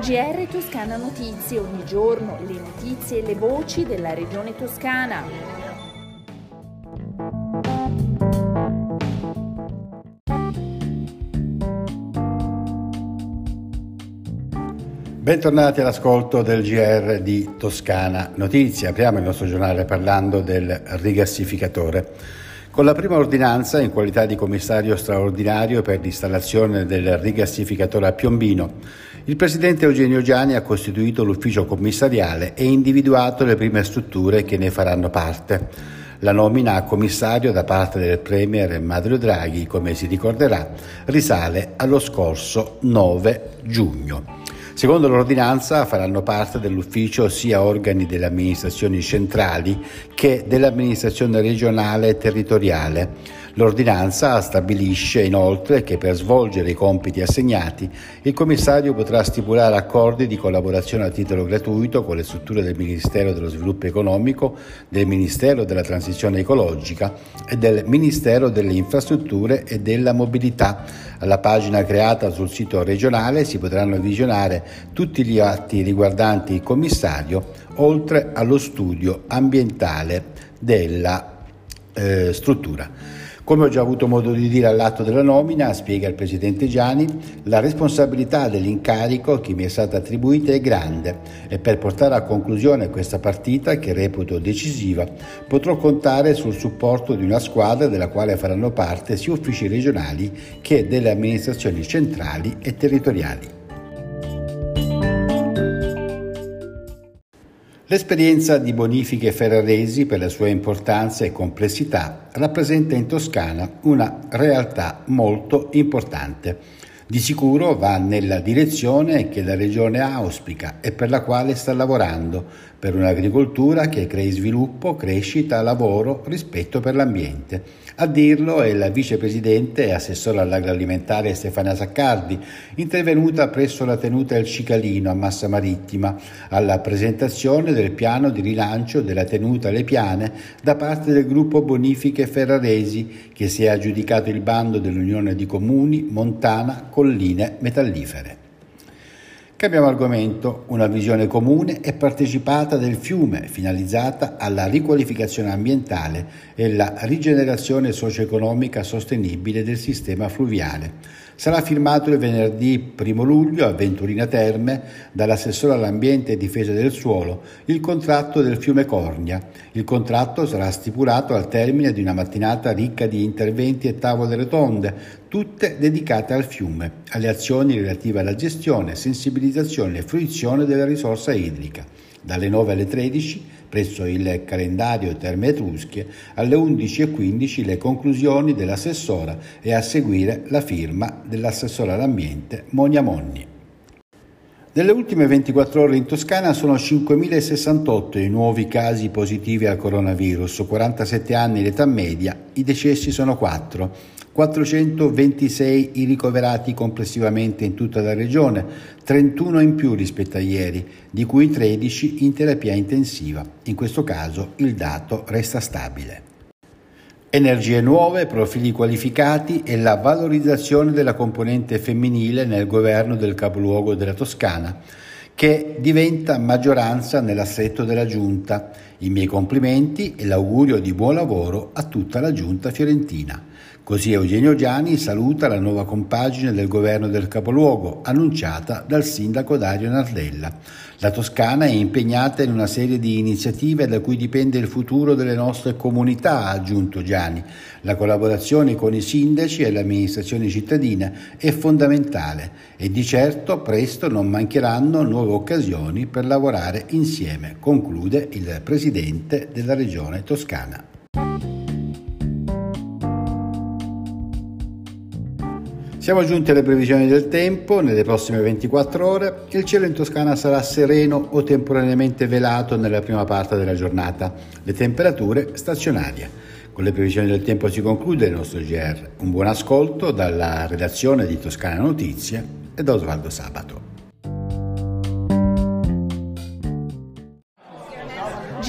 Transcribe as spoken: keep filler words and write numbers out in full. G R Toscana Notizie, ogni giorno le notizie e le voci della regione toscana. Bentornati all'ascolto del G R di Toscana Notizie. Apriamo il nostro giornale parlando del rigassificatore. Con la prima ordinanza, in qualità di commissario straordinario per l'installazione del rigassificatore a Piombino, il presidente Eugenio Giani ha costituito l'ufficio commissariale e individuato le prime strutture che ne faranno parte. La nomina a commissario da parte del premier Mario Draghi, come si ricorderà, risale allo scorso nove giugno. Secondo l'ordinanza faranno parte dell'ufficio sia organi delle amministrazioni centrali che dell'amministrazione regionale e territoriale. L'ordinanza stabilisce inoltre che per svolgere i compiti assegnati il commissario potrà stipulare accordi di collaborazione a titolo gratuito con le strutture del Ministero dello Sviluppo Economico, del Ministero della Transizione Ecologica e del Ministero delle Infrastrutture e della Mobilità. Alla pagina creata sul sito regionale si potranno visionare tutti gli atti riguardanti il commissario, oltre allo studio ambientale della eh, struttura. Come ho già avuto modo di dire all'atto della nomina, spiega il presidente Giani, la responsabilità dell'incarico che mi è stata attribuita è grande e per portare a conclusione questa partita, che reputo decisiva, potrò contare sul supporto di una squadra della quale faranno parte sia uffici regionali che delle amministrazioni centrali e territoriali. L'esperienza di Bonifiche Ferraresi, per la sua importanza e complessità, rappresenta in Toscana una realtà molto importante. Di sicuro va nella direzione che la Regione auspica e per la quale sta lavorando, per un'agricoltura che crei sviluppo, crescita, lavoro, rispetto per l'ambiente. A dirlo è la vicepresidente e assessora all'agroalimentare Stefania Saccardi, intervenuta presso la tenuta Il Cicalino a Massa Marittima, alla presentazione del piano di rilancio della tenuta Le Piane da parte del gruppo Bonifiche Ferraresi, che si è aggiudicato il bando dell'Unione di Comuni, Montana, Colline Metallifere. Cambiamo argomento, una visione comune e partecipata del fiume finalizzata alla riqualificazione ambientale e la rigenerazione socio-economica sostenibile del sistema fluviale. Sarà firmato il venerdì primo luglio a Venturina Terme dall'assessore all'ambiente e difesa del suolo il contratto del fiume Cornia. Il contratto sarà stipulato al termine di una mattinata ricca di interventi e tavole rotonde, tutte dedicate al fiume, alle azioni relative alla gestione, sensibilizzazione e fruizione della risorsa idrica. Dalle nove alle tredici, presso il calendario Terme Etrusche, alle undici e quindici le conclusioni dell'assessora e a seguire la firma dell'assessora all'ambiente Monia Monni. Nelle ultime ventiquattro ore in Toscana sono cinquemila sessantotto i nuovi casi positivi al coronavirus, quarantasette anni l'età media, i decessi sono quattro, quattrocentoventisei i ricoverati complessivamente in tutta la regione, trentuno in più rispetto a ieri, di cui tredici in terapia intensiva. In questo caso il dato resta stabile. Energie nuove, profili qualificati e la valorizzazione della componente femminile nel governo del capoluogo della Toscana, che diventa maggioranza nell'assetto della Giunta. I miei complimenti e l'augurio di buon lavoro a tutta la Giunta fiorentina. Così Eugenio Giani saluta la nuova compagine del governo del capoluogo, annunciata dal sindaco Dario Nardella. La Toscana è impegnata in una serie di iniziative da cui dipende il futuro delle nostre comunità, ha aggiunto Giani. La collaborazione con i sindaci e le amministrazioni cittadine è fondamentale e di certo presto non mancheranno nuove occasioni per lavorare insieme, conclude il presidente della Regione Toscana. Siamo giunti alle previsioni del tempo. Nelle prossime ventiquattro ore il cielo in Toscana sarà sereno o temporaneamente velato nella prima parte della giornata. Le temperature stazionarie. Con le previsioni del tempo si conclude il nostro G R. Un buon ascolto dalla redazione di Toscana Notizie e da Osvaldo Sabato. G